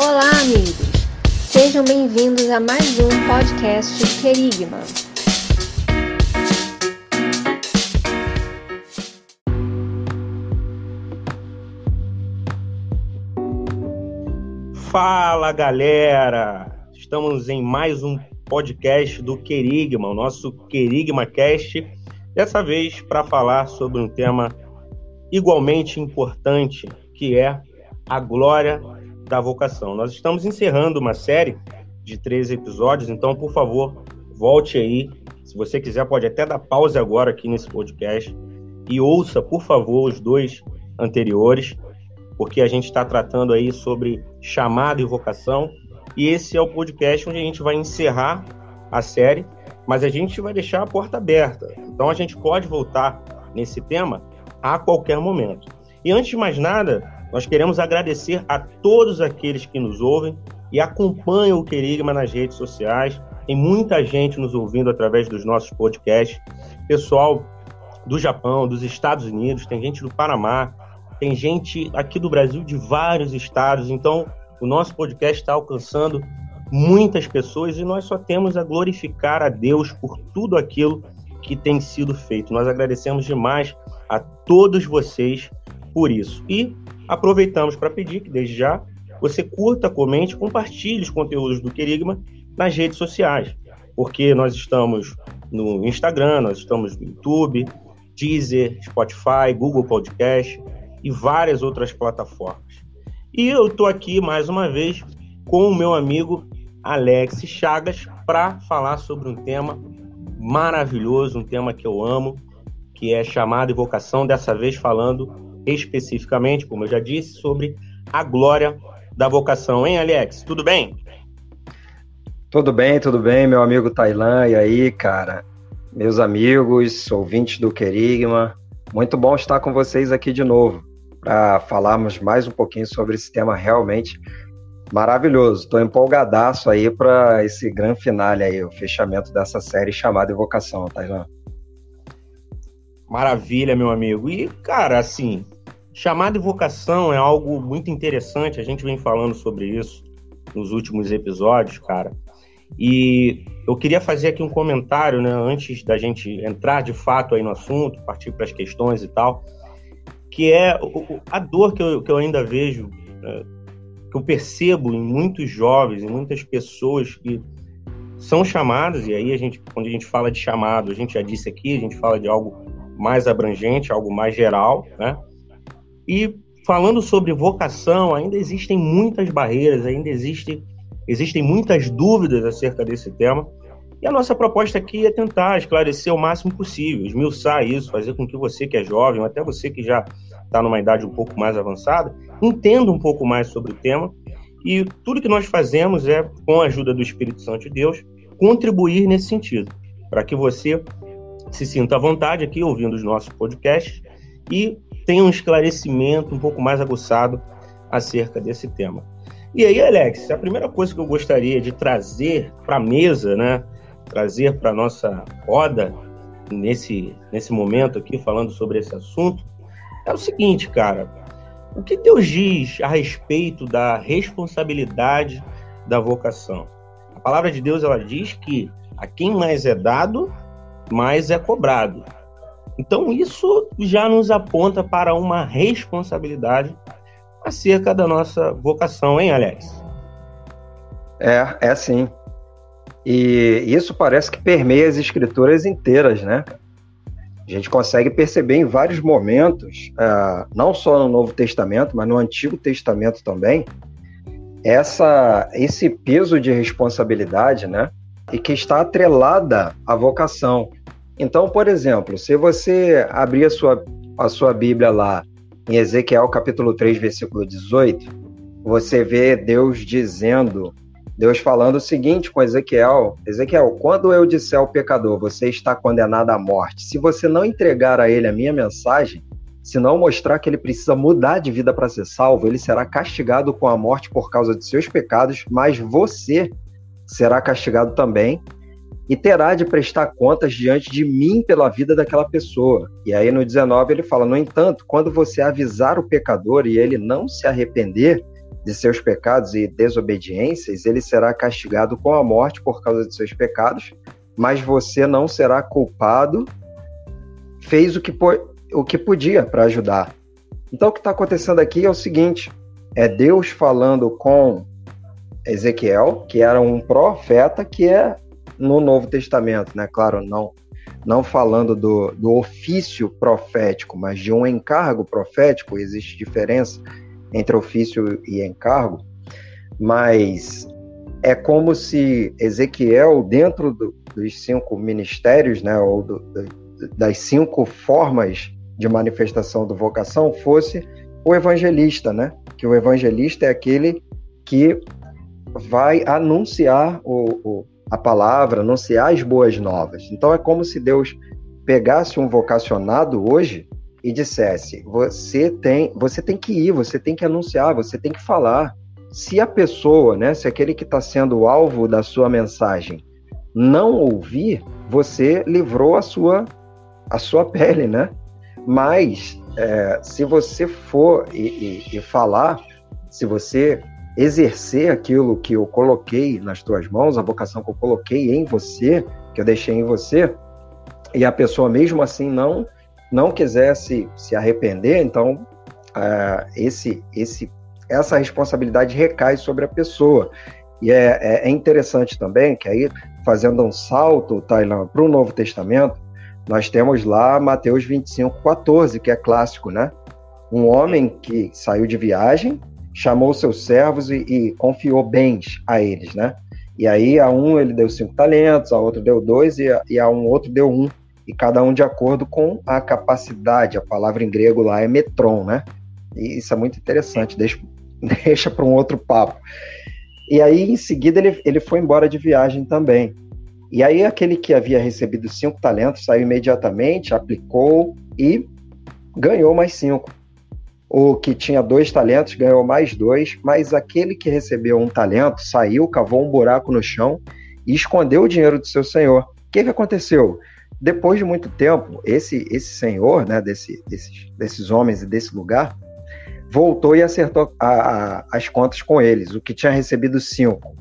Olá, amigos! Sejam bem-vindos a mais um podcast Querigma. Fala, galera! Estamos em mais um podcast do Querigma, o nosso QuerigmaCast, dessa vez para falar sobre um tema igualmente importante, que é a glória da vocação. Nós estamos encerrando uma série de 13 episódios, então, por favor, volte aí. Se você quiser, pode até dar pausa agora aqui nesse podcast e ouça, por favor, os dois anteriores, porque a gente está tratando aí sobre chamado e vocação, e esse é o podcast onde a gente vai encerrar a série, mas a gente vai deixar a porta aberta. Então, a gente pode voltar nesse tema a qualquer momento. E antes de mais nada, nós queremos agradecer a todos aqueles que nos ouvem e acompanham o Querigma nas redes sociais. Tem muita gente nos ouvindo através dos nossos podcasts. Pessoal do Japão, dos Estados Unidos, tem gente do Panamá, tem gente aqui do Brasil, de vários estados. Então, o nosso podcast está alcançando muitas pessoas e nós só temos a glorificar a Deus por tudo aquilo que tem sido feito. Nós agradecemos demais a todos vocês por isso. E aproveitamos para pedir que, desde já, você curta, comente, compartilhe os conteúdos do Querigma nas redes sociais, porque nós estamos no Instagram, nós estamos no YouTube, Deezer, Spotify, Google Podcast e várias outras plataformas. E eu estou aqui, mais uma vez, com o meu amigo Alex Chagas para falar sobre um tema maravilhoso, um tema que eu amo, que é chamado Evocação, dessa vez falando especificamente, como eu já disse, sobre a glória da vocação. Hein, Alex? Tudo bem? Tudo bem, meu amigo Tailã. E aí, cara? Meus amigos, ouvintes do Querigma, muito bom estar com vocês aqui de novo para falarmos mais um pouquinho sobre esse tema realmente maravilhoso. Estou empolgadaço aí para esse grande finale aí, o fechamento dessa série chamada Evocação, Tailã. Maravilha, meu amigo. E, cara, assim, chamada evocação é algo muito interessante. A gente vem falando sobre isso nos últimos episódios, cara. E eu queria fazer aqui um comentário, né, antes da gente entrar de fato aí no assunto, partir para as questões e tal, que é a dor que eu ainda vejo, que eu percebo em muitos jovens, em muitas pessoas que são chamadas. E aí, quando a gente fala de chamado, a gente já disse aqui, a gente fala de algo mais abrangente, algo mais geral, né? E falando sobre vocação, ainda existem muitas barreiras, ainda existem muitas dúvidas acerca desse tema, e a nossa proposta aqui é tentar esclarecer o máximo possível, esmiuçar isso, fazer com que você que é jovem, ou até você que já está numa idade um pouco mais avançada, entenda um pouco mais sobre o tema, e tudo que nós fazemos é, com a ajuda do Espírito Santo de Deus, contribuir nesse sentido, para que você se sinta à vontade aqui ouvindo os nossos podcasts e tenha um esclarecimento um pouco mais aguçado acerca desse tema. E aí, Alex, a primeira coisa que eu gostaria de trazer para a mesa, né, trazer para a nossa roda nesse momento aqui, falando sobre esse assunto, é o seguinte, cara: o que Deus diz a respeito da responsabilidade da vocação? A palavra de Deus, ela diz que a quem mais é dado, mas é cobrado. Então, isso já nos aponta para uma responsabilidade acerca da nossa vocação, hein, Alex? É sim. E isso parece que permeia as escrituras inteiras, né? A gente consegue perceber em vários momentos, não só no Novo Testamento, mas no Antigo Testamento também, esse peso de responsabilidade, né? E que está atrelada à vocação. Então, por exemplo, se você abrir a sua Bíblia lá em Ezequiel capítulo 3, versículo 18, você vê Deus falando o seguinte com Ezequiel: Ezequiel, quando eu disser ao pecador, você está condenado à morte, se você não entregar a ele a minha mensagem, se não mostrar que ele precisa mudar de vida para ser salvo, ele será castigado com a morte por causa de seus pecados, mas você será castigado também e terá de prestar contas diante de mim pela vida daquela pessoa. E aí no 19 ele fala: no entanto, quando você avisar o pecador e ele não se arrepender, de seus pecados e desobediências, ele será castigado com a morte por causa de seus pecados, mas você não será culpado, fez o que podia para ajudar. Então, o que está acontecendo aqui é o seguinte, é Deus falando com Ezequiel, que era um profeta, que é no Novo Testamento, né? Claro, não falando do ofício profético, mas de um encargo profético, existe diferença entre ofício e encargo, mas é como se Ezequiel, dentro dos 5 ministérios, né, ou das 5 formas de manifestação da vocação, fosse o evangelista, né? Que o evangelista é aquele que vai anunciar a palavra, anunciar as boas novas. Então é como se Deus pegasse um vocacionado hoje e dissesse, você tem que ir, você tem que anunciar, você tem que falar. Se a pessoa, né, se aquele que está sendo o alvo da sua mensagem não ouvir, você livrou a sua pele, né? Mas se você for e falar, se você exercer aquilo que eu coloquei nas tuas mãos, a vocação que eu coloquei em você, que eu deixei em você, e a pessoa mesmo assim não quisesse se arrepender, então essa responsabilidade recai sobre a pessoa. E é interessante também que aí, fazendo um salto, Tailã, para o Novo Testamento, nós temos lá Mateus 25:14, que é clássico, né? Um homem que saiu de viagem, chamou seus servos e confiou bens a eles, né? E aí a um ele deu 5 talentos, a outro deu 2 e a um outro deu 1. E cada um de acordo com a capacidade. A palavra em grego lá é metron, né? E isso é muito interessante, deixa para um outro papo. E aí em seguida ele foi embora de viagem também. E aí aquele que havia recebido 5 talentos saiu imediatamente, aplicou e ganhou mais 5. O que tinha 2 talentos ganhou mais 2, mas aquele que recebeu 1 talento saiu, cavou um buraco no chão e escondeu o dinheiro do seu senhor. O que aconteceu? Depois de muito tempo, esse senhor, né, desses homens e desse lugar, voltou e acertou as contas com eles. O que tinha recebido 5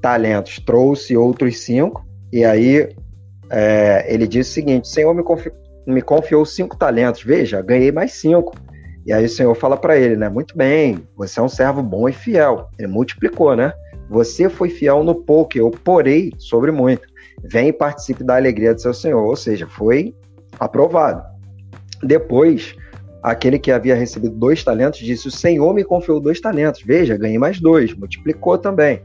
talentos trouxe outros 5, e aí ele disse o seguinte, o senhor me confiou 5 talentos, veja, ganhei mais 5. E aí o Senhor fala para ele, né? Muito bem, você é um servo bom e fiel. Ele multiplicou, né? Você foi fiel no pouco, eu porei sobre muito. Vem e participe da alegria do seu Senhor. Ou seja, foi aprovado. Depois, aquele que havia recebido 2 talentos disse, o Senhor me confiou 2 talentos. Veja, ganhei mais 2, multiplicou também.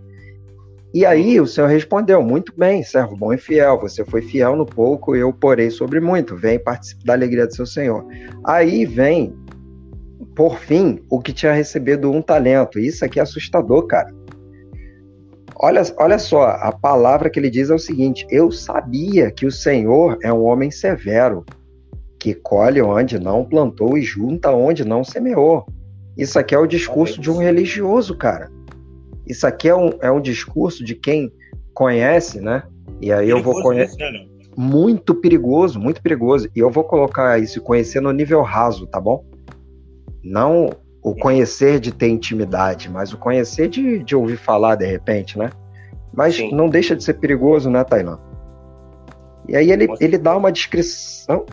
E aí o Senhor respondeu, muito bem, servo bom e fiel, você foi fiel no pouco, eu porei sobre muito. Vem e participe da alegria do seu Senhor. Aí vem... Por fim, o que tinha recebido 1 talento. Isso aqui é assustador, cara. Olha só, a palavra que ele diz é o seguinte, eu sabia que o Senhor é um homem severo, que colhe onde não plantou e junta onde não semeou. Isso aqui é o discurso de um religioso, cara. Isso aqui é um discurso de quem conhece, né? E aí eu vou conhecer... Muito perigoso, muito perigoso. E eu vou colocar isso, conhecer no nível raso, tá bom? Não o conhecer de ter intimidade, mas o conhecer de ouvir falar de repente, né? Mas sim, não deixa de ser perigoso, né, Tailã? E aí ele dá uma descrição,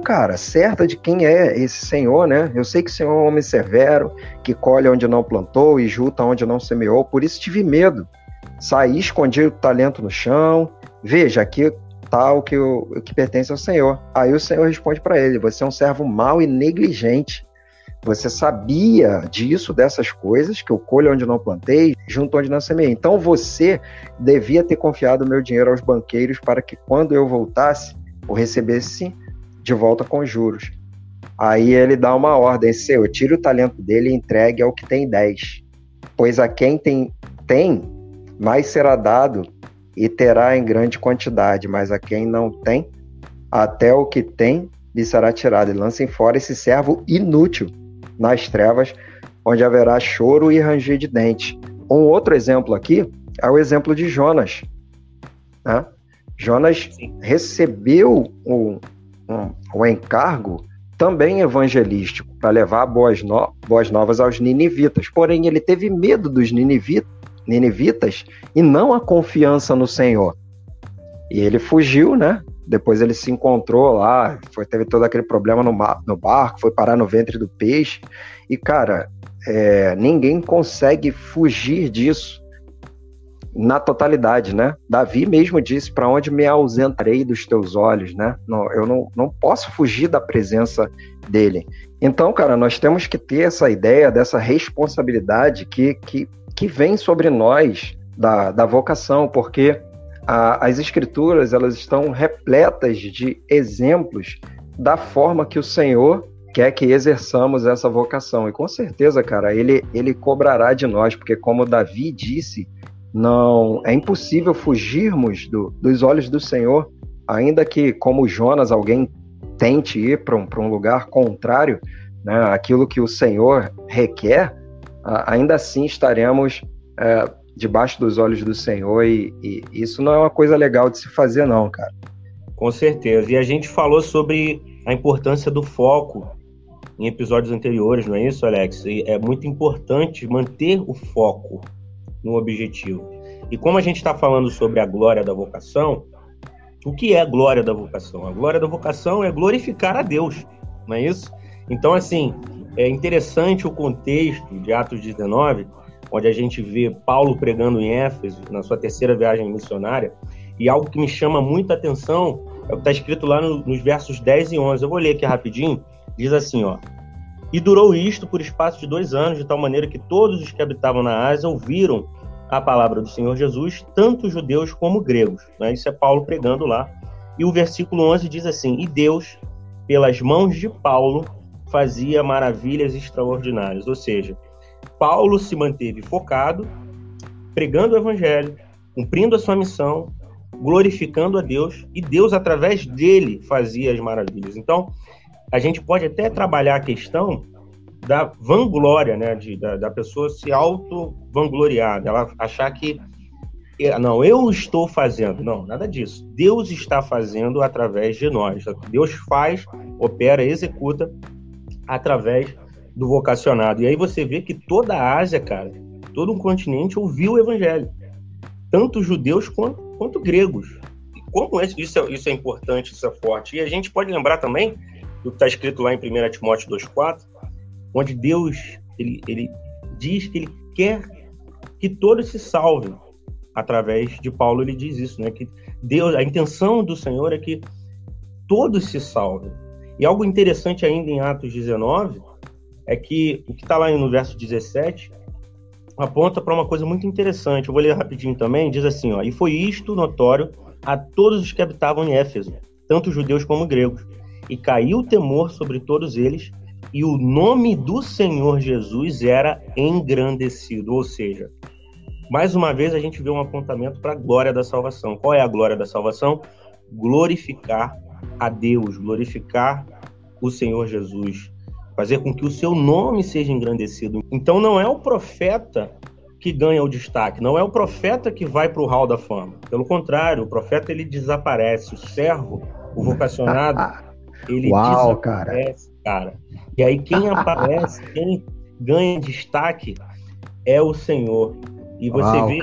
cara, certa de quem é esse Senhor, né? Eu sei que o Senhor é um homem severo, que colhe onde não plantou e junta onde não semeou, por isso tive medo. Saí, escondi o talento no chão, veja, aqui... o que pertence ao Senhor. Aí o Senhor responde para ele, você é um servo mau e negligente, você sabia disso, dessas coisas, que eu colho onde não plantei, junto onde não semeei, então você devia ter confiado o meu dinheiro aos banqueiros para que quando eu voltasse, eu recebesse de volta com juros. Aí ele dá uma ordem, Senhor, tire o talento dele e entregue ao que tem 10, pois a quem tem mais será dado, e terá em grande quantidade, mas a quem não tem, até o que tem lhe será tirado, e lancem fora esse servo inútil nas trevas, onde haverá choro e ranger de dentes. Um outro exemplo aqui é o exemplo de Jonas, né? Jonas recebeu um encargo também evangelístico, para levar boas novas aos ninivitas. Porém, ele teve medo dos ninivitas e não a confiança no Senhor. E ele fugiu, né? Depois ele se encontrou lá, teve todo aquele problema no barco, foi parar no ventre do peixe. E, cara, ninguém consegue fugir disso na totalidade, né? Davi mesmo disse, para onde me ausentarei dos teus olhos, né? Eu não posso fugir da presença dele. Então, cara, nós temos que ter essa ideia dessa responsabilidade que vem sobre nós da vocação, porque as escrituras, elas estão repletas de exemplos da forma que o Senhor quer que exerçamos essa vocação. E com certeza, cara, ele cobrará de nós, porque como Davi disse, não é impossível fugirmos dos olhos do Senhor, ainda que, como Jonas, alguém tente ir para um lugar contrário, né, àquilo que o Senhor requer, ainda assim estaremos debaixo dos olhos do Senhor, e isso não é uma coisa legal de se fazer não, cara. Com certeza. E a gente falou sobre a importância do foco em episódios anteriores, não é isso, Alex? E é muito importante manter o foco no objetivo. E como a gente está falando sobre a glória da vocação, o que é a glória da vocação? A glória da vocação é glorificar a Deus, não é isso? Então, assim, é interessante o contexto de Atos 19, onde a gente vê Paulo pregando em Éfeso, na sua terceira viagem missionária, e algo que me chama muita atenção é o que está escrito lá nos versos 10 e 11. Eu vou ler aqui rapidinho. Diz assim, ó: e durou isto por espaço de 2 anos, de tal maneira que todos os que habitavam na Ásia ouviram a palavra do Senhor Jesus, tanto judeus como gregos. Né? Isso é Paulo pregando lá. E o versículo 11 diz assim: e Deus, pelas mãos de Paulo, fazia maravilhas extraordinárias. Ou seja, Paulo se manteve focado, pregando o evangelho, cumprindo a sua missão, glorificando a Deus, e Deus, através dele, fazia as maravilhas. Então, a gente pode até trabalhar a questão da vanglória, né, da pessoa se auto-vangloriar, dela achar que, não, eu estou fazendo. Não, nada disso. Deus está fazendo através de nós. Deus faz, opera, executa através do vocacionado. E aí você vê que toda a Ásia, cara, todo um continente ouviu o evangelho, tanto judeus quanto gregos. E como isso é importante, isso é forte. E a gente pode lembrar também do que está escrito lá em 1 Timóteo 2,4, onde Deus ele diz que ele quer que todos se salvem. Através de Paulo ele diz isso, né? Que Deus, a intenção do Senhor é que todos se salvem. E algo interessante ainda em Atos 19 é que o que está lá no verso 17 aponta para uma coisa muito interessante. Eu vou ler rapidinho também. Diz assim, ó: e foi isto notório a todos os que habitavam em Éfeso, tanto judeus como gregos, e caiu o temor sobre todos eles, e o nome do Senhor Jesus era engrandecido. Ou seja, mais uma vez a gente vê um apontamento para a glória da salvação. Qual é a glória da salvação? Glorificar a Deus, glorificar o Senhor Jesus, fazer com que o seu nome seja engrandecido. Então não é o profeta que ganha o destaque, não é o profeta que vai para o hall da fama. Pelo contrário, o profeta ele desaparece, o servo, o vocacionado... Ele desaparece, cara. E aí quem aparece, quem ganha destaque é o Senhor. E você vê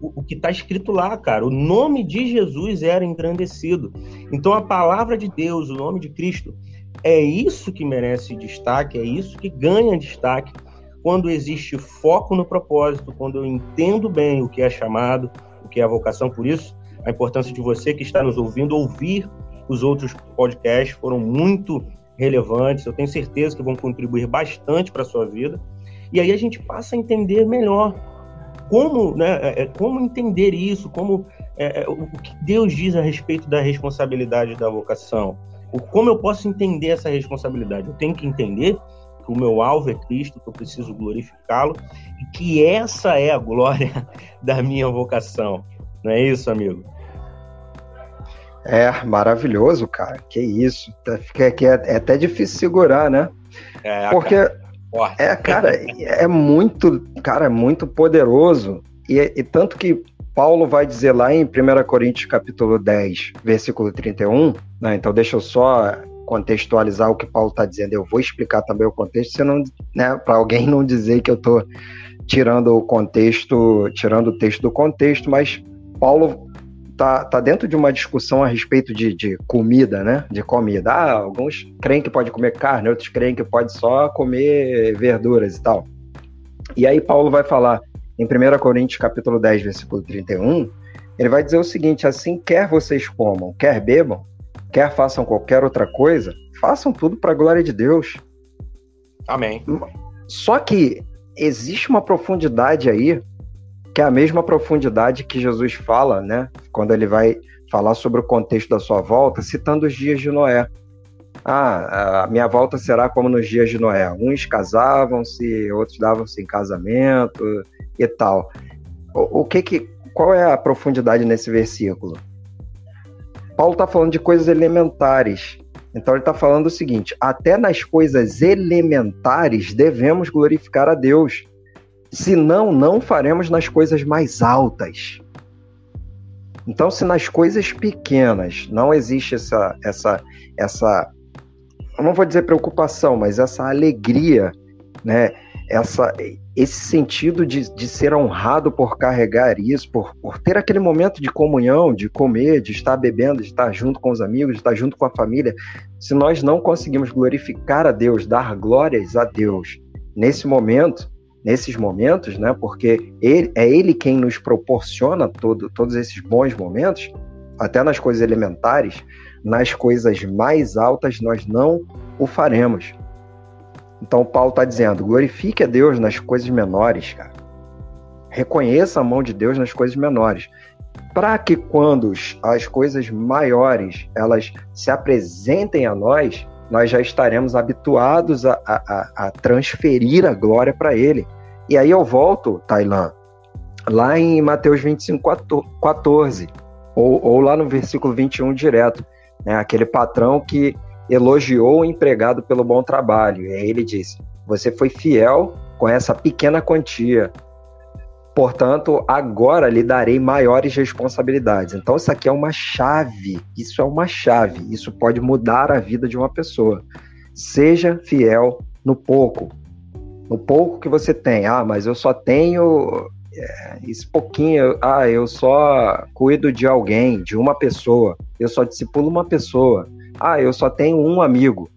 o que está escrito lá, cara. O nome de Jesus era engrandecido. Então a palavra de Deus, o nome de Cristo, é isso que merece destaque, é isso que ganha destaque quando existe foco no propósito, quando eu entendo bem o que é chamado, o que é a vocação. Por isso, a importância de você que está nos ouvindo ouvir os outros podcasts, foram muito relevantes, eu tenho certeza que vão contribuir bastante para a sua vida. E aí a gente passa a entender melhor como, né, como entender isso, como o que Deus diz a respeito da responsabilidade da vocação, como eu posso entender essa responsabilidade. Eu tenho que entender que o meu alvo é Cristo, que eu preciso glorificá-lo, e que essa é a glória da minha vocação. Não é isso, amigo? É, maravilhoso, cara. Que isso. É até difícil segurar, né? Porque, cara, é muito poderoso. E tanto que Paulo vai dizer lá em 1 Coríntios, capítulo 10, versículo 31, né? Então deixa eu só contextualizar o que Paulo está dizendo. Eu vou explicar também o contexto, para alguém não dizer que eu estou tirando o texto do contexto, mas Paulo está dentro de uma discussão a respeito de comida, né? De comida. Alguns creem que pode comer carne, outros creem que pode só comer verduras e tal. E aí Paulo vai falar em 1 Coríntios capítulo 10, versículo 31, ele vai dizer o seguinte: assim, quer vocês comam, quer bebam, quer façam qualquer outra coisa, façam tudo para a glória de Deus. Amém. Só que existe uma profundidade aí, que é a mesma profundidade que Jesus fala, né? Quando ele vai falar sobre o contexto da sua volta, citando os dias de Noé. A minha volta será como nos dias de Noé. Uns casavam-se, outros davam-se em casamento e tal. Qual é a profundidade nesse versículo? Paulo está falando de coisas elementares. Então ele está falando o seguinte: até nas coisas elementares devemos glorificar a Deus. Senão, não faremos nas coisas mais altas. Então, se nas coisas pequenas não existe essa, eu não vou dizer preocupação, mas essa alegria, né? Esse sentido de ser honrado por carregar isso, por ter aquele momento de comunhão, de comer, de estar bebendo, de estar junto com os amigos, de estar junto com a família. Se nós não conseguimos glorificar a Deus, dar glórias a Deus nesses momentos, né? Porque é Ele quem nos proporciona todos esses bons momentos, até nas coisas elementares, nas coisas mais altas nós não o faremos. Então Paulo está dizendo: glorifique a Deus nas coisas menores, cara. Reconheça a mão de Deus nas coisas menores, para que quando as coisas maiores elas se apresentem a nós, nós já estaremos habituados a transferir a glória para Ele. E aí eu volto, Tailã, lá em Mateus 25:14, ou lá no versículo 21 direto, né? Aquele patrão que elogiou o empregado pelo bom trabalho. E aí ele disse: você foi fiel com essa pequena quantia, portanto, agora lhe darei maiores responsabilidades. Então, isso aqui é uma chave. Isso é uma chave. Isso pode mudar a vida de uma pessoa. Seja fiel no pouco. No pouco que você tem. Mas eu só tenho esse pouquinho. Eu só cuido de alguém, de uma pessoa. Eu só discipulo uma pessoa. Eu só tenho um amigo.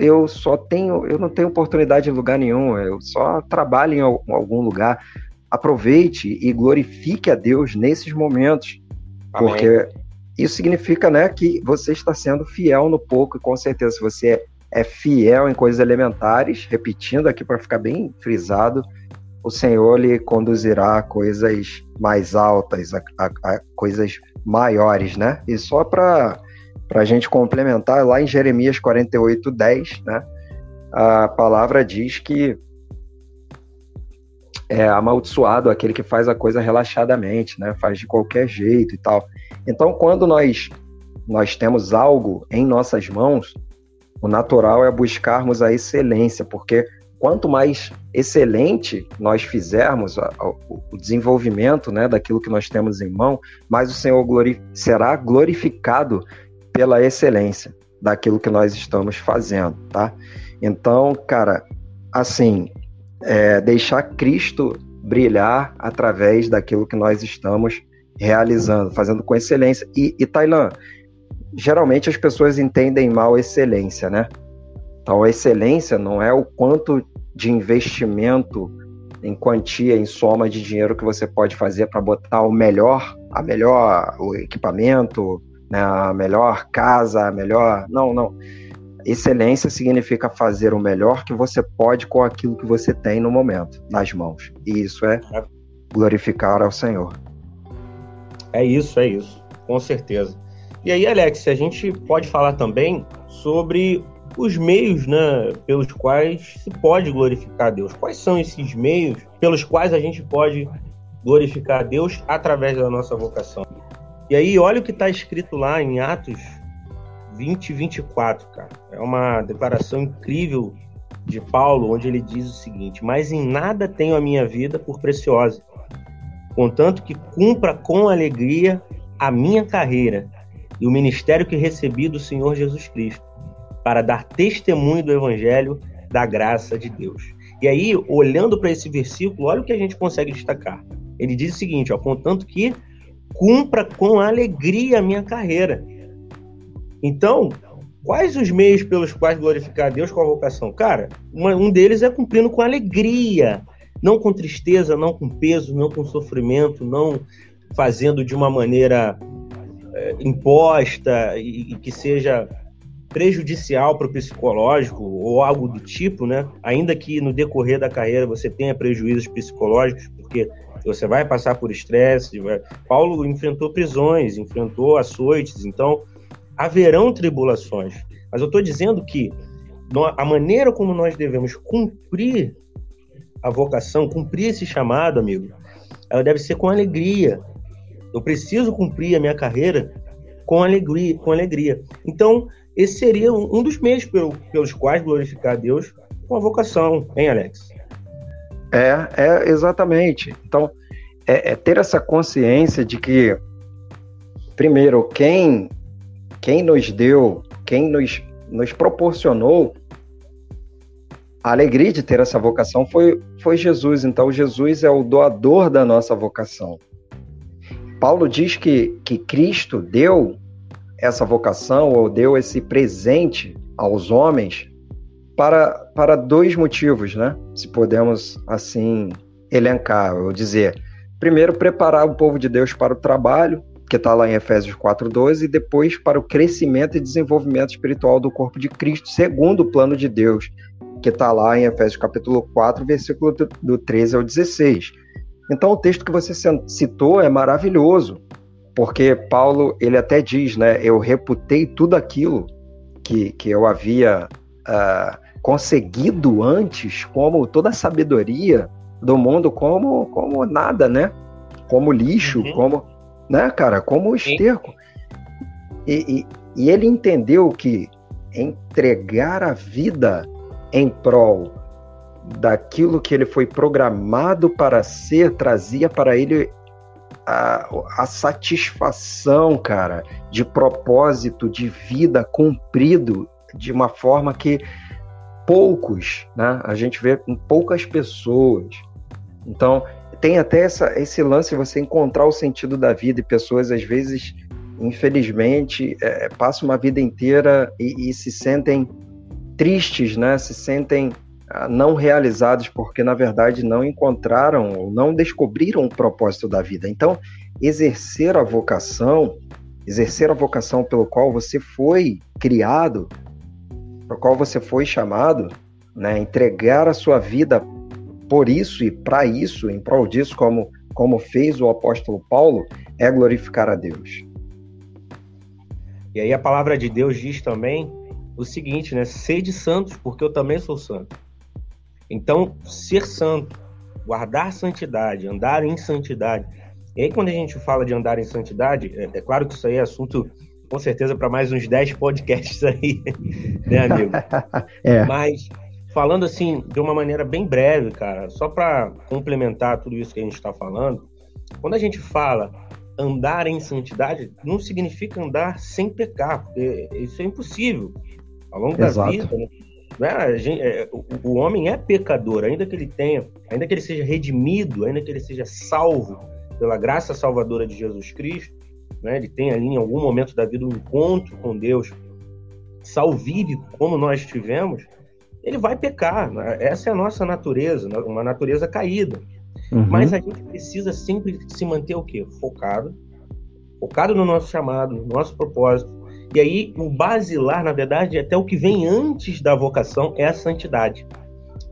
Eu não tenho oportunidade em lugar nenhum. Eu só trabalho em algum lugar. Aproveite e glorifique a Deus nesses momentos. Amém. Porque isso significa, né, que você está sendo fiel no pouco, e com certeza, se você é fiel em coisas elementares, repetindo aqui para ficar bem frisado, o Senhor lhe conduzirá a coisas mais altas, a coisas maiores, né? E só para a gente complementar, lá em Jeremias 48:10, né, a palavra diz que é amaldiçoado aquele que faz a coisa relaxadamente, né? Faz de qualquer jeito e tal. Então, quando nós temos algo em nossas mãos, o natural é buscarmos a excelência, porque quanto mais excelente nós fizermos o desenvolvimento, né, daquilo que nós temos em mão, mais o Senhor será glorificado pela excelência daquilo que nós estamos fazendo, tá? Então, cara, assim... deixar Cristo brilhar através daquilo que nós estamos realizando, fazendo com excelência. E Tailã, geralmente as pessoas entendem mal excelência, né? Então, a excelência não é o quanto de investimento em quantia, em soma de dinheiro que você pode fazer para botar o melhor equipamento, né? A melhor casa, a melhor... Não. Excelência significa fazer o melhor que você pode com aquilo que você tem no momento, nas mãos. E isso é glorificar ao Senhor. É isso, com certeza. E aí, Alex, a gente pode falar também sobre os meios, né, pelos quais se pode glorificar a Deus. Quais são esses meios pelos quais a gente pode glorificar a Deus através da nossa vocação? E aí, olha o que está escrito lá em Atos 20:24, cara. É uma declaração incrível de Paulo, onde ele diz o seguinte: mas em nada tenho a minha vida por preciosa, contanto que cumpra com alegria a minha carreira e o ministério que recebi do Senhor Jesus Cristo, para dar testemunho do Evangelho da graça de Deus. E aí, olhando para esse versículo, olha o que a gente consegue destacar. Ele diz o seguinte, ó, contanto que cumpra com alegria a minha carreira. Então, quais os meios pelos quais glorificar a Deus com a vocação? Cara, um deles é cumprindo com alegria, não com tristeza, não com peso, não com sofrimento, não fazendo de uma maneira imposta e que seja prejudicial para o psicológico ou algo do tipo, né? Ainda que no decorrer da carreira você tenha prejuízos psicológicos, porque você vai passar por estresse. Paulo enfrentou prisões, enfrentou açoites, então haverão tribulações. Mas eu estou dizendo que a maneira como nós devemos cumprir a vocação, cumprir esse chamado, amigo, ela deve ser com alegria. Eu preciso cumprir a minha carreira com alegria. Então, esse seria um dos meios pelos quais glorificar a Deus com a vocação, hein, Alex? É exatamente. Então, é ter essa consciência de que, primeiro, quem nos deu, quem nos proporcionou a alegria de ter essa vocação foi Jesus. Então, Jesus é o doador da nossa vocação. Paulo diz que Cristo deu essa vocação, ou deu esse presente aos homens para dois motivos, né? Se podemos assim elencar, ou dizer. Primeiro, preparar o povo de Deus para o trabalho, que está lá em Efésios 4:12, e depois para o crescimento e desenvolvimento espiritual do corpo de Cristo, segundo o plano de Deus, que está lá em Efésios capítulo 4, versículo do 13 ao 16. Então, o texto que você citou é maravilhoso, porque Paulo, ele até diz, né, eu reputei tudo aquilo que eu havia conseguido antes, como toda a sabedoria do mundo, como nada, né? Como lixo, uhum. Como, né, cara? Como esterco. E ele entendeu que entregar a vida em prol daquilo que ele foi programado para ser, trazia para ele a satisfação, cara, de propósito, de vida cumprido, de uma forma que poucos, né, a gente vê com poucas pessoas. Então, tem até esse lance de você encontrar o sentido da vida, e pessoas, às vezes, infelizmente, passam uma vida inteira e se sentem tristes, né, se sentem não realizados, porque na verdade não encontraram ou não descobriram o propósito da vida. Então, exercer a vocação pelo qual você foi criado, pelo qual você foi chamado, né? Entregar a sua vida por isso e para isso, em prol disso, como fez o apóstolo Paulo, é glorificar a Deus. E aí a palavra de Deus diz também o seguinte, né? Sede santos, porque eu também sou santo. Então, ser santo, guardar santidade, andar em santidade. E aí, quando a gente fala de andar em santidade, é claro que isso aí é assunto, com certeza, para mais uns 10 podcasts aí, né, amigo? Mas, falando assim, de uma maneira bem breve, cara, só para complementar tudo isso que a gente está falando, quando a gente fala andar em santidade, não significa andar sem pecar, porque isso é impossível. Ao longo da vida, né? O homem é pecador, ainda que ele seja redimido, ainda que ele seja salvo pela graça salvadora de Jesus Cristo, né? Ele tem ali em algum momento da vida um encontro com Deus salvífico, como nós tivemos, ele vai pecar, né? Essa é a nossa natureza, uma natureza caída. Uhum. Mas a gente precisa sempre se manter o quê? Focado no nosso chamado, no nosso propósito. E aí, o basilar, na verdade, até o que vem antes da vocação é a santidade.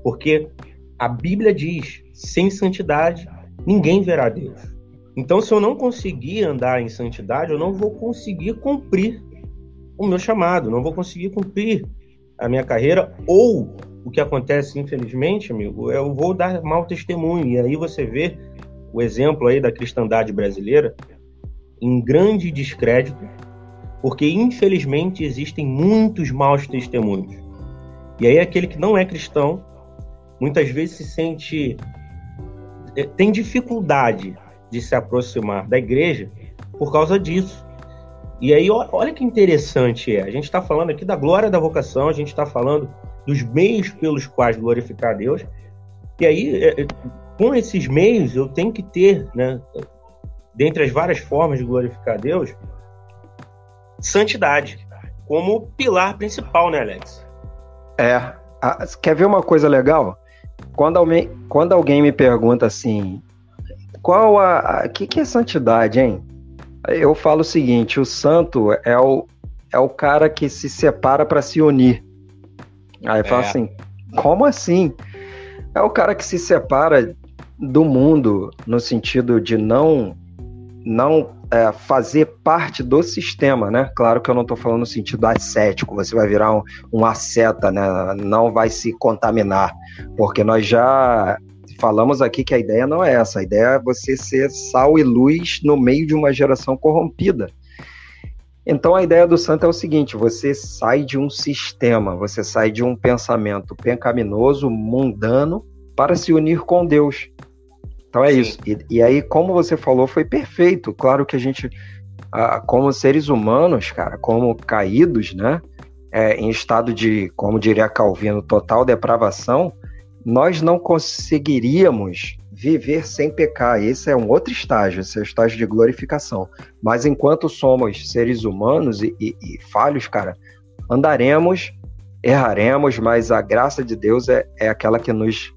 Porque a Bíblia diz, sem santidade, ninguém verá Deus. Então, se eu não conseguir andar em santidade, eu não vou conseguir cumprir o meu chamado, não vou conseguir cumprir a minha carreira, ou o que acontece, infelizmente, amigo, eu vou dar mau testemunho. E aí você vê o exemplo aí da cristandade brasileira em grande descrédito, porque, infelizmente, existem muitos maus testemunhos. E aí, aquele que não é cristão, muitas vezes tem dificuldade de se aproximar da igreja por causa disso. E aí, olha que interessante é, a gente está falando aqui da glória da vocação, a gente está falando dos meios pelos quais glorificar a Deus, e aí, com esses meios, eu tenho que ter, né, dentre as várias formas de glorificar a Deus, santidade, como pilar principal, né, Alex? É, quer ver uma coisa legal? Quando alguém me pergunta assim, o que é santidade, hein? Eu falo o seguinte, o santo é o cara que se separa para se unir. Aí fala assim, como assim? É o cara que se separa do mundo no sentido de não fazer parte do sistema, né? Claro que eu não estou falando no sentido ascético, você vai virar um asceta, né? Não vai se contaminar, porque nós já falamos aqui que a ideia não é essa, a ideia é você ser sal e luz no meio de uma geração corrompida. Então a ideia do santo é o seguinte, você sai de um sistema, você sai de um pensamento pecaminoso, mundano, para se unir com Deus. Então é isso. E aí, como você falou, foi perfeito. Claro que a gente, como seres humanos, cara, como caídos, né, em estado de, como diria Calvino, total depravação, nós não conseguiríamos viver sem pecar. Esse é um outro estágio, esse é o estágio de glorificação. Mas enquanto somos seres humanos e falhos, cara, andaremos, erraremos, mas a graça de Deus é aquela que nos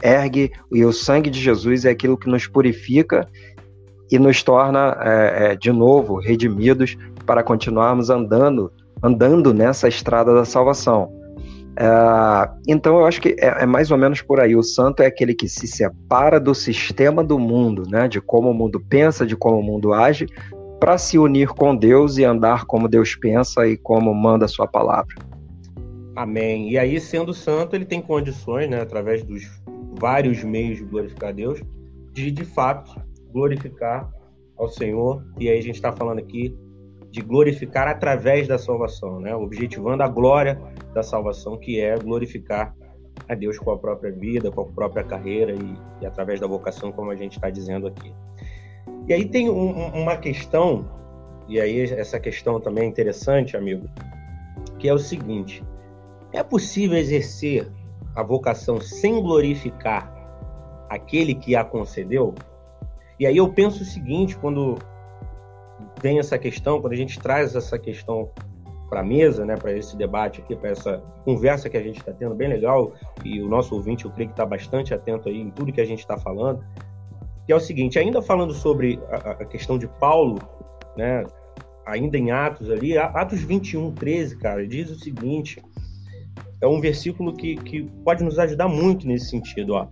ergue, e o sangue de Jesus é aquilo que nos purifica e nos torna de novo redimidos para continuarmos andando nessa estrada da salvação. Então eu acho que é mais ou menos por aí. O santo é aquele que se separa do sistema do mundo, né? De como o mundo pensa, de como o mundo age, para se unir com Deus e andar como Deus pensa e como manda a sua palavra. Amém. E aí, sendo santo, ele tem condições, né, através dos vários meios de glorificar a Deus, de fato glorificar ao Senhor. E aí a gente está falando aqui de glorificar através da salvação, né? Objetivando a glória da salvação, que é glorificar a Deus com a própria vida, com a própria carreira e através da vocação, como a gente está dizendo aqui. E aí tem uma questão, e aí essa questão também é interessante, amigo, que é o seguinte: é possível exercer a vocação sem glorificar aquele que a concedeu? E aí eu penso o seguinte, quando a gente traz essa questão para a mesa, né, para esse debate aqui, para essa conversa que a gente está tendo, bem legal, e o nosso ouvinte, eu creio que está bastante atento aí em tudo que a gente está falando, que é o seguinte, ainda falando sobre a questão de Paulo, né, ainda em Atos ali, Atos 21:13, cara, diz o seguinte, é um versículo que pode nos ajudar muito nesse sentido, ó.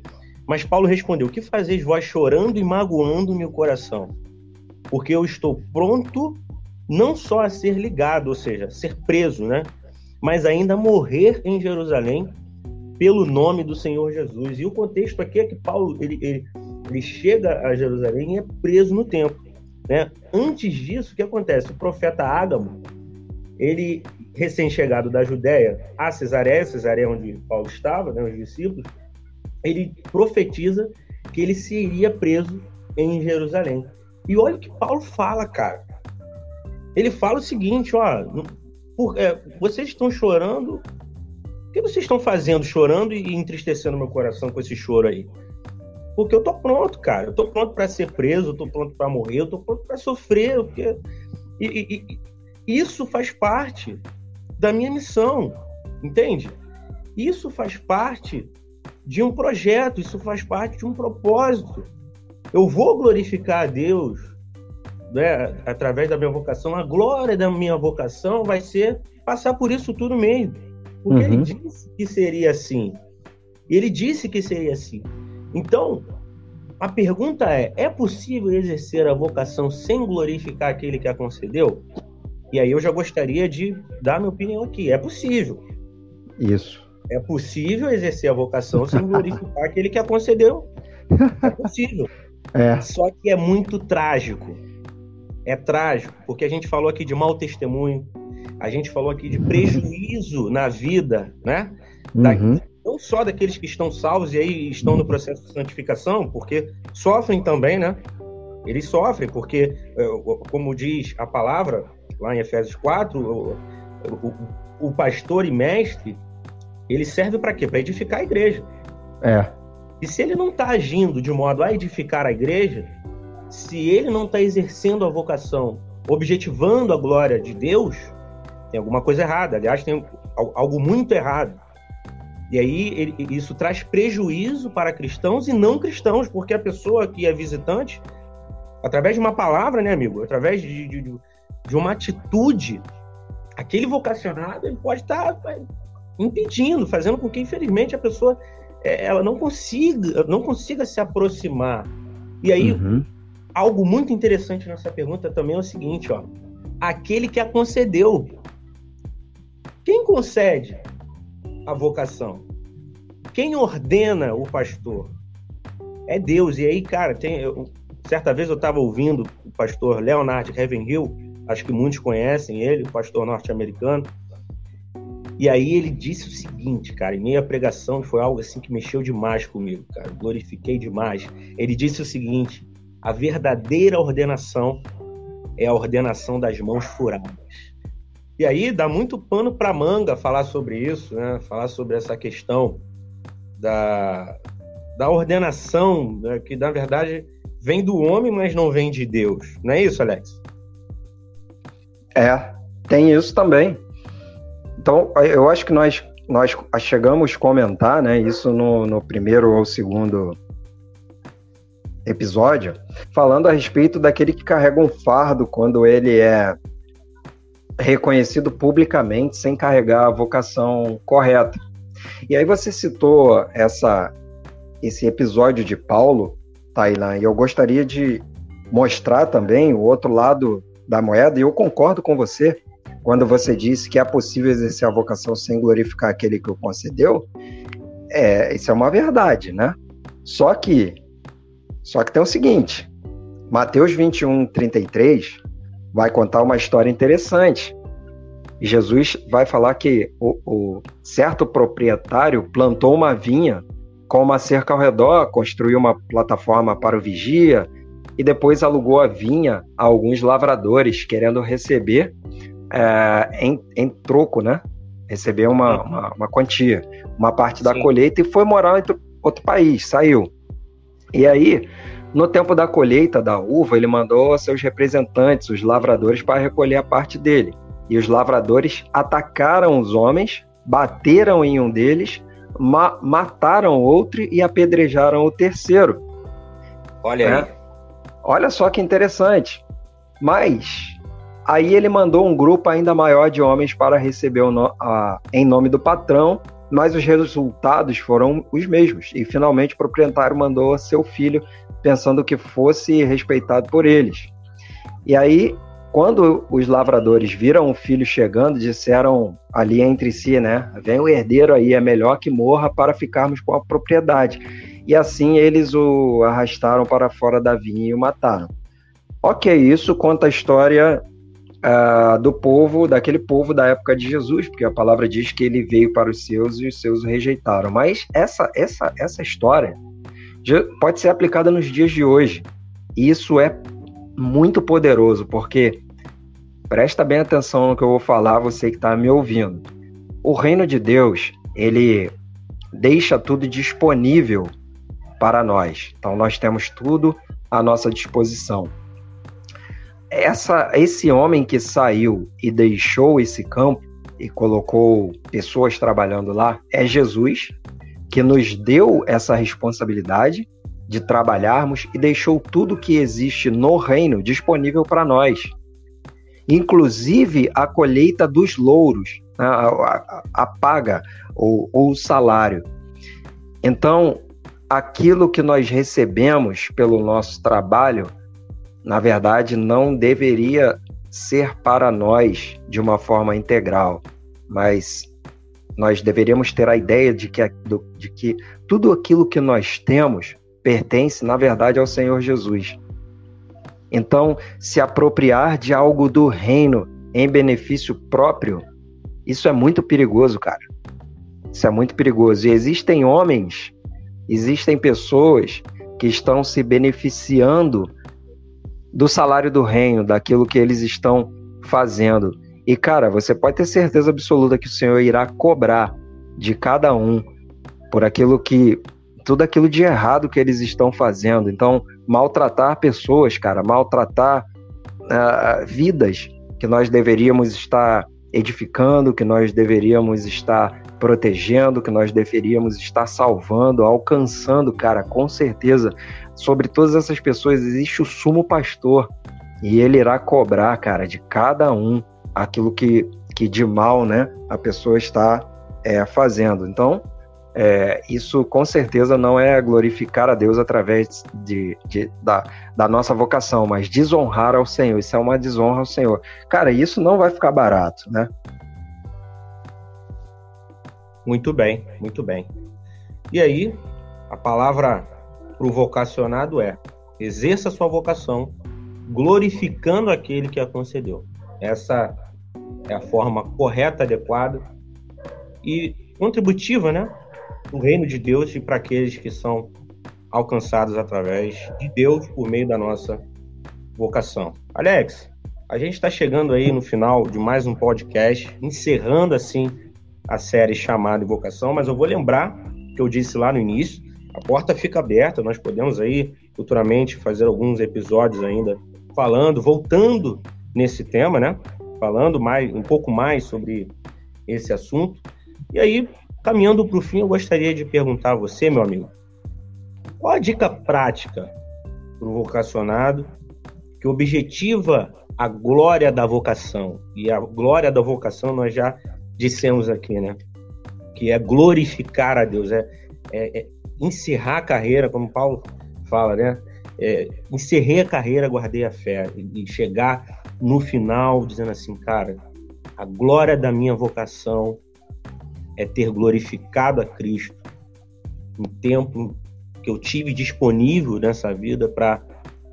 Mas Paulo respondeu, o que fazeis vós chorando e magoando o meu coração? Porque eu estou pronto não só a ser ligado, ou seja, ser preso, né? Mas ainda a morrer em Jerusalém pelo nome do Senhor Jesus. E o contexto aqui é que Paulo ele chega a Jerusalém e é preso no templo, né? Antes disso, o que acontece? O profeta Ágamo, ele, recém-chegado da Judéia a Cesareia onde Paulo estava, né, os discípulos, ele profetiza que ele seria preso em Jerusalém. E olha o que Paulo fala, cara. Ele fala o seguinte, ó, vocês estão chorando, o que vocês estão fazendo chorando e entristecendo meu coração com esse choro aí? Porque eu tô pronto, cara, eu tô pronto para ser preso, eu tô pronto para morrer, eu tô pronto para sofrer, porque... isso faz parte da minha missão, entende? Isso faz parte de um projeto, isso faz parte de um propósito. Eu vou glorificar a Deus, né, através da minha vocação. A glória da minha vocação vai ser passar por isso tudo mesmo. Porque ele disse que seria assim. Ele disse que seria assim. Então, a pergunta é possível exercer a vocação sem glorificar aquele que a concedeu? E aí eu já gostaria de dar minha opinião aqui. É possível. Isso. É possível exercer a vocação sem glorificar aquele que a concedeu. É possível. É. Só que é muito trágico. É trágico, porque a gente falou aqui de mau testemunho, a gente falou aqui de prejuízo na vida, né? Não só daqueles que estão salvos e aí estão no processo de santificação, porque sofrem também, né? Eles sofrem, porque, como diz a palavra, lá em Efésios 4, o pastor e mestre, ele serve para quê? Para edificar a igreja. É. E se ele não está agindo de modo a edificar a igreja, se ele não está exercendo a vocação, objetivando a glória de Deus, tem alguma coisa errada. Aliás, tem algo muito errado. E aí isso traz prejuízo para cristãos e não cristãos, porque a pessoa que é visitante, através de uma palavra, né, amigo? Através de uma atitude, aquele vocacionado ele pode estar impedindo, fazendo com que, infelizmente, a pessoa ela não consiga se aproximar. E aí, algo muito interessante nessa pergunta também é o seguinte, ó. Aquele que a concedeu. Quem concede a vocação? Quem ordena o pastor? É Deus. E aí, cara, certa vez eu estava ouvindo o pastor Leonardo Ravenhill, acho que muitos conhecem ele, pastor norte-americano, e aí ele disse o seguinte, cara, em meio à pregação, foi algo assim que mexeu demais comigo, cara, glorifiquei demais. Ele disse o seguinte: a verdadeira ordenação é a ordenação das mãos furadas. E aí dá muito pano para manga falar sobre isso, né? Falar sobre essa questão da ordenação, né? Que na verdade vem do homem, mas não vem de Deus. Não é isso, Alex? É, tem isso também. Então, eu acho que nós chegamos a comentar, né, isso no primeiro ou segundo episódio, falando a respeito daquele que carrega um fardo quando ele é reconhecido publicamente sem carregar a vocação correta. E aí você citou esse episódio de Paulo, Tailã, e eu gostaria de mostrar também o outro lado da moeda, e eu concordo com você quando você disse que é possível exercer a vocação sem glorificar aquele que o concedeu. Isso é uma verdade, né? Só que tem o seguinte, Mateus 21:33 vai contar uma história interessante. Jesus vai falar que o certo proprietário plantou uma vinha com uma cerca ao redor, construiu uma plataforma para o vigia e depois alugou a vinha a alguns lavradores, querendo receber em troco, né? Receber uma quantia, uma parte da colheita, e foi morar em outro país, saiu. E aí, no tempo da colheita da uva, ele mandou seus representantes, os lavradores, para recolher a parte dele. E os lavradores atacaram os homens, bateram em um deles, mataram outro e apedrejaram o terceiro. Olha aí. Olha só que interessante. Mas aí ele mandou um grupo ainda maior de homens para receber em nome do patrão, mas os resultados foram os mesmos. E finalmente o proprietário mandou seu filho, pensando que fosse respeitado por eles. E aí, quando os lavradores viram o filho chegando, disseram ali entre si, né? Vem o herdeiro aí, é melhor que morra para ficarmos com a propriedade. E assim eles o arrastaram para fora da vinha e o mataram. Ok, isso conta a história daquele povo da época de Jesus, porque a palavra diz que ele veio para os seus e os seus o rejeitaram. Mas essa história pode ser aplicada nos dias de hoje. E isso é muito poderoso, porque presta bem atenção no que eu vou falar, você que está me ouvindo. O reino de Deus, ele deixa tudo disponível para nós. Então nós temos tudo à nossa disposição. Esse homem que saiu e deixou esse campo e colocou pessoas trabalhando lá é Jesus, que nos deu essa responsabilidade de trabalharmos e deixou tudo que existe no reino disponível para nós. Inclusive a colheita dos louros, a paga ou o salário. Então, aquilo que nós recebemos pelo nosso trabalho, na verdade, não deveria ser para nós de uma forma integral, mas nós deveríamos ter a ideia de que tudo aquilo que nós temos pertence, na verdade, ao Senhor Jesus. Então, se apropriar de algo do reino em benefício próprio, isso é muito perigoso, cara. Isso é muito perigoso. E existem homens, existem pessoas que estão se beneficiando do salário do reino, daquilo que eles estão fazendo. E, cara, você pode ter certeza absoluta que o Senhor irá cobrar de cada um por aquilo que... tudo aquilo de errado que eles estão fazendo. Então, maltratar pessoas, cara, maltratar vidas que nós deveríamos estar edificando, que nós deveríamos estar protegendo, que nós deveríamos estar salvando, alcançando, cara, com certeza. Sobre todas essas pessoas existe o sumo pastor e ele irá cobrar, cara, de cada um aquilo que de mal, né, a pessoa está fazendo. Então, isso com certeza não é glorificar a Deus através da nossa vocação, mas desonrar ao Senhor. Isso é uma desonra ao Senhor. Cara, isso não vai ficar barato, né? Muito bem, muito bem. E aí, a palavra para o vocacionado é: exerça sua vocação, glorificando aquele que a concedeu. Essa é a forma correta, adequada e contributiva, né? Do reino de Deus e para aqueles que são alcançados através de Deus por meio da nossa vocação. Alex, a gente está chegando aí no final de mais um podcast, encerrando assim a série chamada Evocação, mas eu vou lembrar que eu disse lá no início, a porta fica aberta, nós podemos aí futuramente fazer alguns episódios ainda falando, voltando nesse tema, né? Falando mais, um pouco mais sobre esse assunto. E aí, caminhando para o fim, eu gostaria de perguntar a você, meu amigo, qual a dica prática para o vocacionado que objetiva a glória da vocação? E a glória da vocação nós já dissemos aqui, né? Que é glorificar a Deus, é encerrar a carreira, como Paulo fala, né? Encerrei a carreira, guardei a fé. E chegar no final dizendo assim, cara, a glória da minha vocação é ter glorificado a Cristo no tempo que eu tive disponível nessa vida para,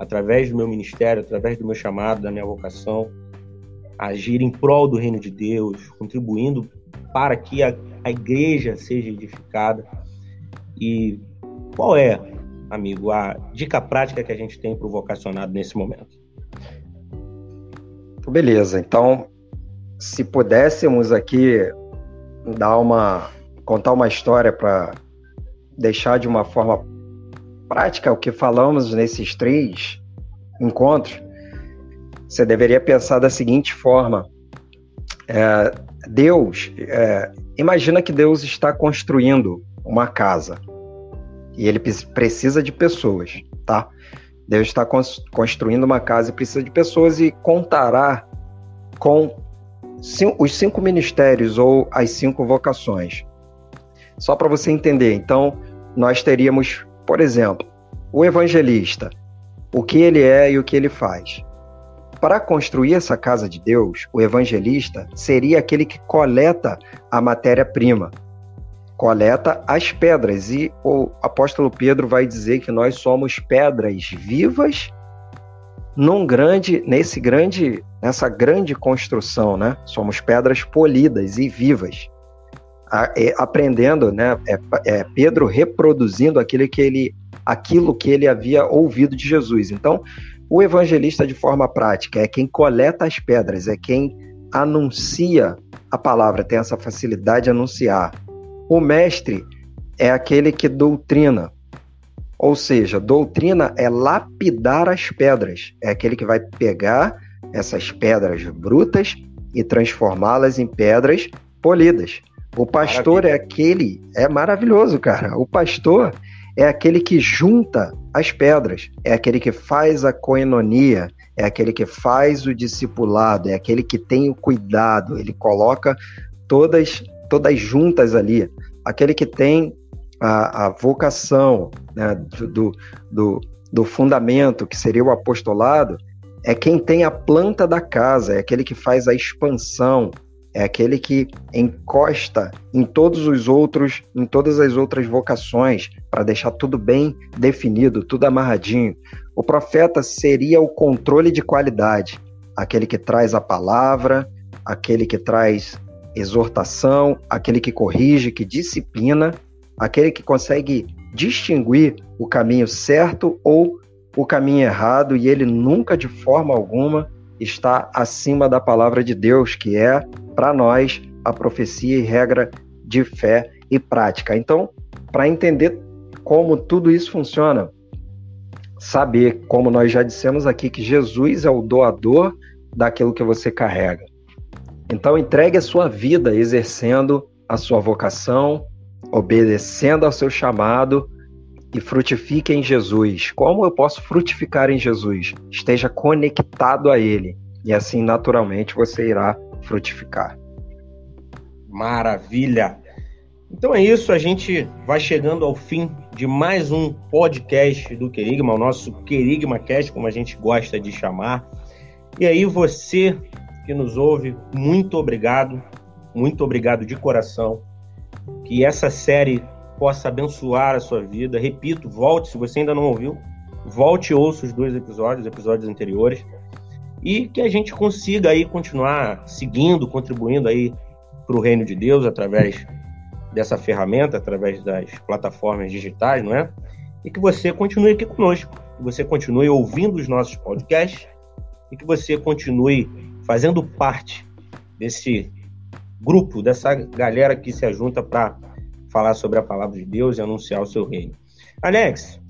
através do meu ministério, através do meu chamado, da minha vocação, agir em prol do reino de Deus, contribuindo para que a igreja seja edificada. E qual é, amigo, a dica prática que a gente tem para o vocacionado nesse momento? Beleza, então, se pudéssemos aqui contar uma história para deixar de uma forma prática o que falamos nesses 3 encontros, você deveria pensar da seguinte forma: imagina que Deus está construindo uma casa e ele precisa de pessoas, tá? Deus está construindo uma casa e precisa de pessoas e contará com os 5 ministérios ou as 5 vocações. Só para você entender, então, nós teríamos, por exemplo, o evangelista, o que ele é e o que ele faz. Para construir essa casa de Deus, o evangelista seria aquele que coleta a matéria-prima, coleta as pedras, e o apóstolo Pedro vai dizer que nós somos pedras vivas nessa grande construção, né? Somos pedras polidas e vivas, aprendendo, né? Pedro reproduzindo aquilo que ele havia ouvido de Jesus. Então, o evangelista, de forma prática, é quem coleta as pedras, é quem anuncia a palavra, tem essa facilidade de anunciar. O mestre é aquele que doutrina. Ou seja, doutrina é lapidar as pedras. É aquele que vai pegar essas pedras brutas e transformá-las em pedras polidas. O pastor é maravilhoso, cara. O pastor é aquele que junta as pedras. É aquele que faz a coenonia. É aquele que faz o discipulado. É aquele que tem o cuidado. Ele coloca todas juntas ali. Aquele que tem a vocação, né, do fundamento, que seria o apostolado, é quem tem a planta da casa, é aquele que faz a expansão, é aquele que encosta em todas as outras vocações, para deixar tudo bem definido, tudo amarradinho. O profeta seria o controle de qualidade, aquele que traz a palavra, aquele que traz exortação, aquele que corrige, que disciplina, aquele que consegue distinguir o caminho certo ou o caminho errado, e ele nunca, de forma alguma, está acima da palavra de Deus, que é, para nós, a profecia e regra de fé e prática. Então, para entender como tudo isso funciona, saber, como nós já dissemos aqui, que Jesus é o doador daquilo que você carrega. Então, entregue a sua vida exercendo a sua vocação, obedecendo ao seu chamado e frutifique em Jesus. Como eu posso frutificar em Jesus? Esteja conectado a Ele e assim, naturalmente, você irá frutificar. Maravilha! Então é isso, a gente vai chegando ao fim de mais um podcast do Querigma, o nosso QuerigmaCast, como a gente gosta de chamar. E aí você que nos ouve, muito obrigado de coração, que essa série possa abençoar a sua vida. Repito, volte, se você ainda não ouviu, volte e ouça os dois episódios anteriores, e que a gente consiga aí continuar seguindo, contribuindo aí para o reino de Deus através dessa ferramenta, através das plataformas digitais, não é? E que você continue aqui conosco, que você continue ouvindo os nossos podcasts e que você continue fazendo parte desse grupo, dessa galera que se ajunta para falar sobre a palavra de Deus e anunciar o seu reino. Alex,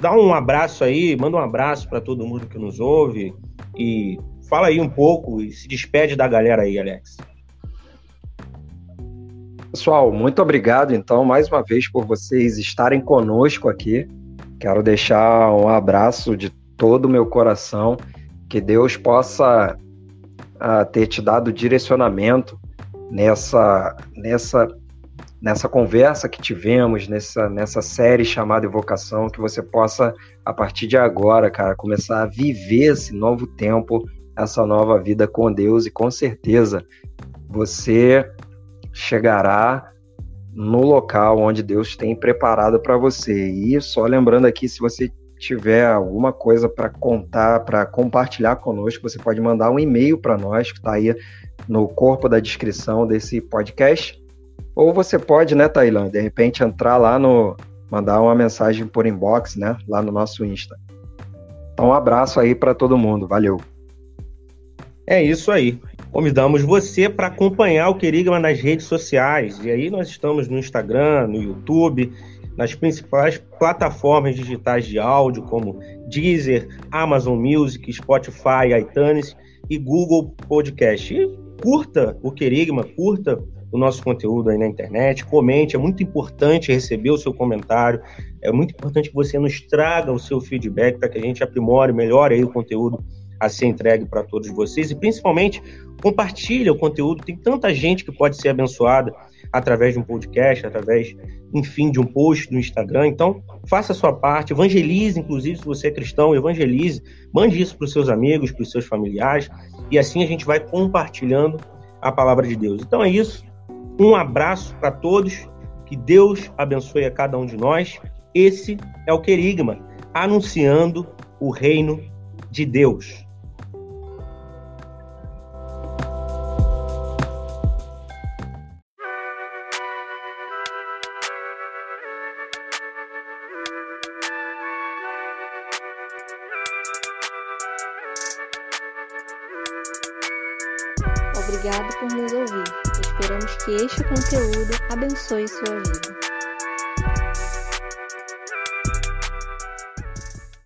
dá um abraço aí, manda um abraço para todo mundo que nos ouve e fala aí um pouco e se despede da galera aí, Alex. Pessoal, muito obrigado, então, mais uma vez por vocês estarem conosco aqui. Quero deixar um abraço de todo o meu coração, que Deus possa ter te dado direcionamento nessa conversa que tivemos, nessa série chamada Evocação, que você possa, a partir de agora, cara, começar a viver esse novo tempo, essa nova vida com Deus, e com certeza você chegará no local onde Deus tem preparado para você. E só lembrando aqui, se você tiver alguma coisa para contar, para compartilhar conosco, você pode mandar um e-mail para nós, que está aí no corpo da descrição desse podcast, ou você pode, né, Tailã, de repente entrar lá no, mandar uma mensagem por inbox, né, lá no nosso Insta. Então, um abraço aí para todo mundo, valeu. É isso aí. Convidamos você para acompanhar o Querigma nas redes sociais. E aí nós estamos no Instagram, no YouTube, nas principais plataformas digitais de áudio, como Deezer, Amazon Music, Spotify, iTunes e Google Podcast. E curta o Querigma, curta o nosso conteúdo aí na internet, comente, é muito importante receber o seu comentário, é muito importante que você nos traga o seu feedback para que a gente aprimore, melhore aí o conteúdo a ser entregue para todos vocês, e principalmente compartilha o conteúdo. Tem tanta gente que pode ser abençoada através de um podcast, através, enfim, de um post no Instagram. Então, faça a sua parte, evangelize, inclusive, se você é cristão, evangelize, mande isso para os seus amigos, para os seus familiares, e assim a gente vai compartilhando a palavra de Deus. Então é isso, um abraço para todos, que Deus abençoe a cada um de nós. Esse é o Querigma, anunciando o reino de Deus. Obrigado por nos ouvir. Esperamos que este conteúdo abençoe sua vida.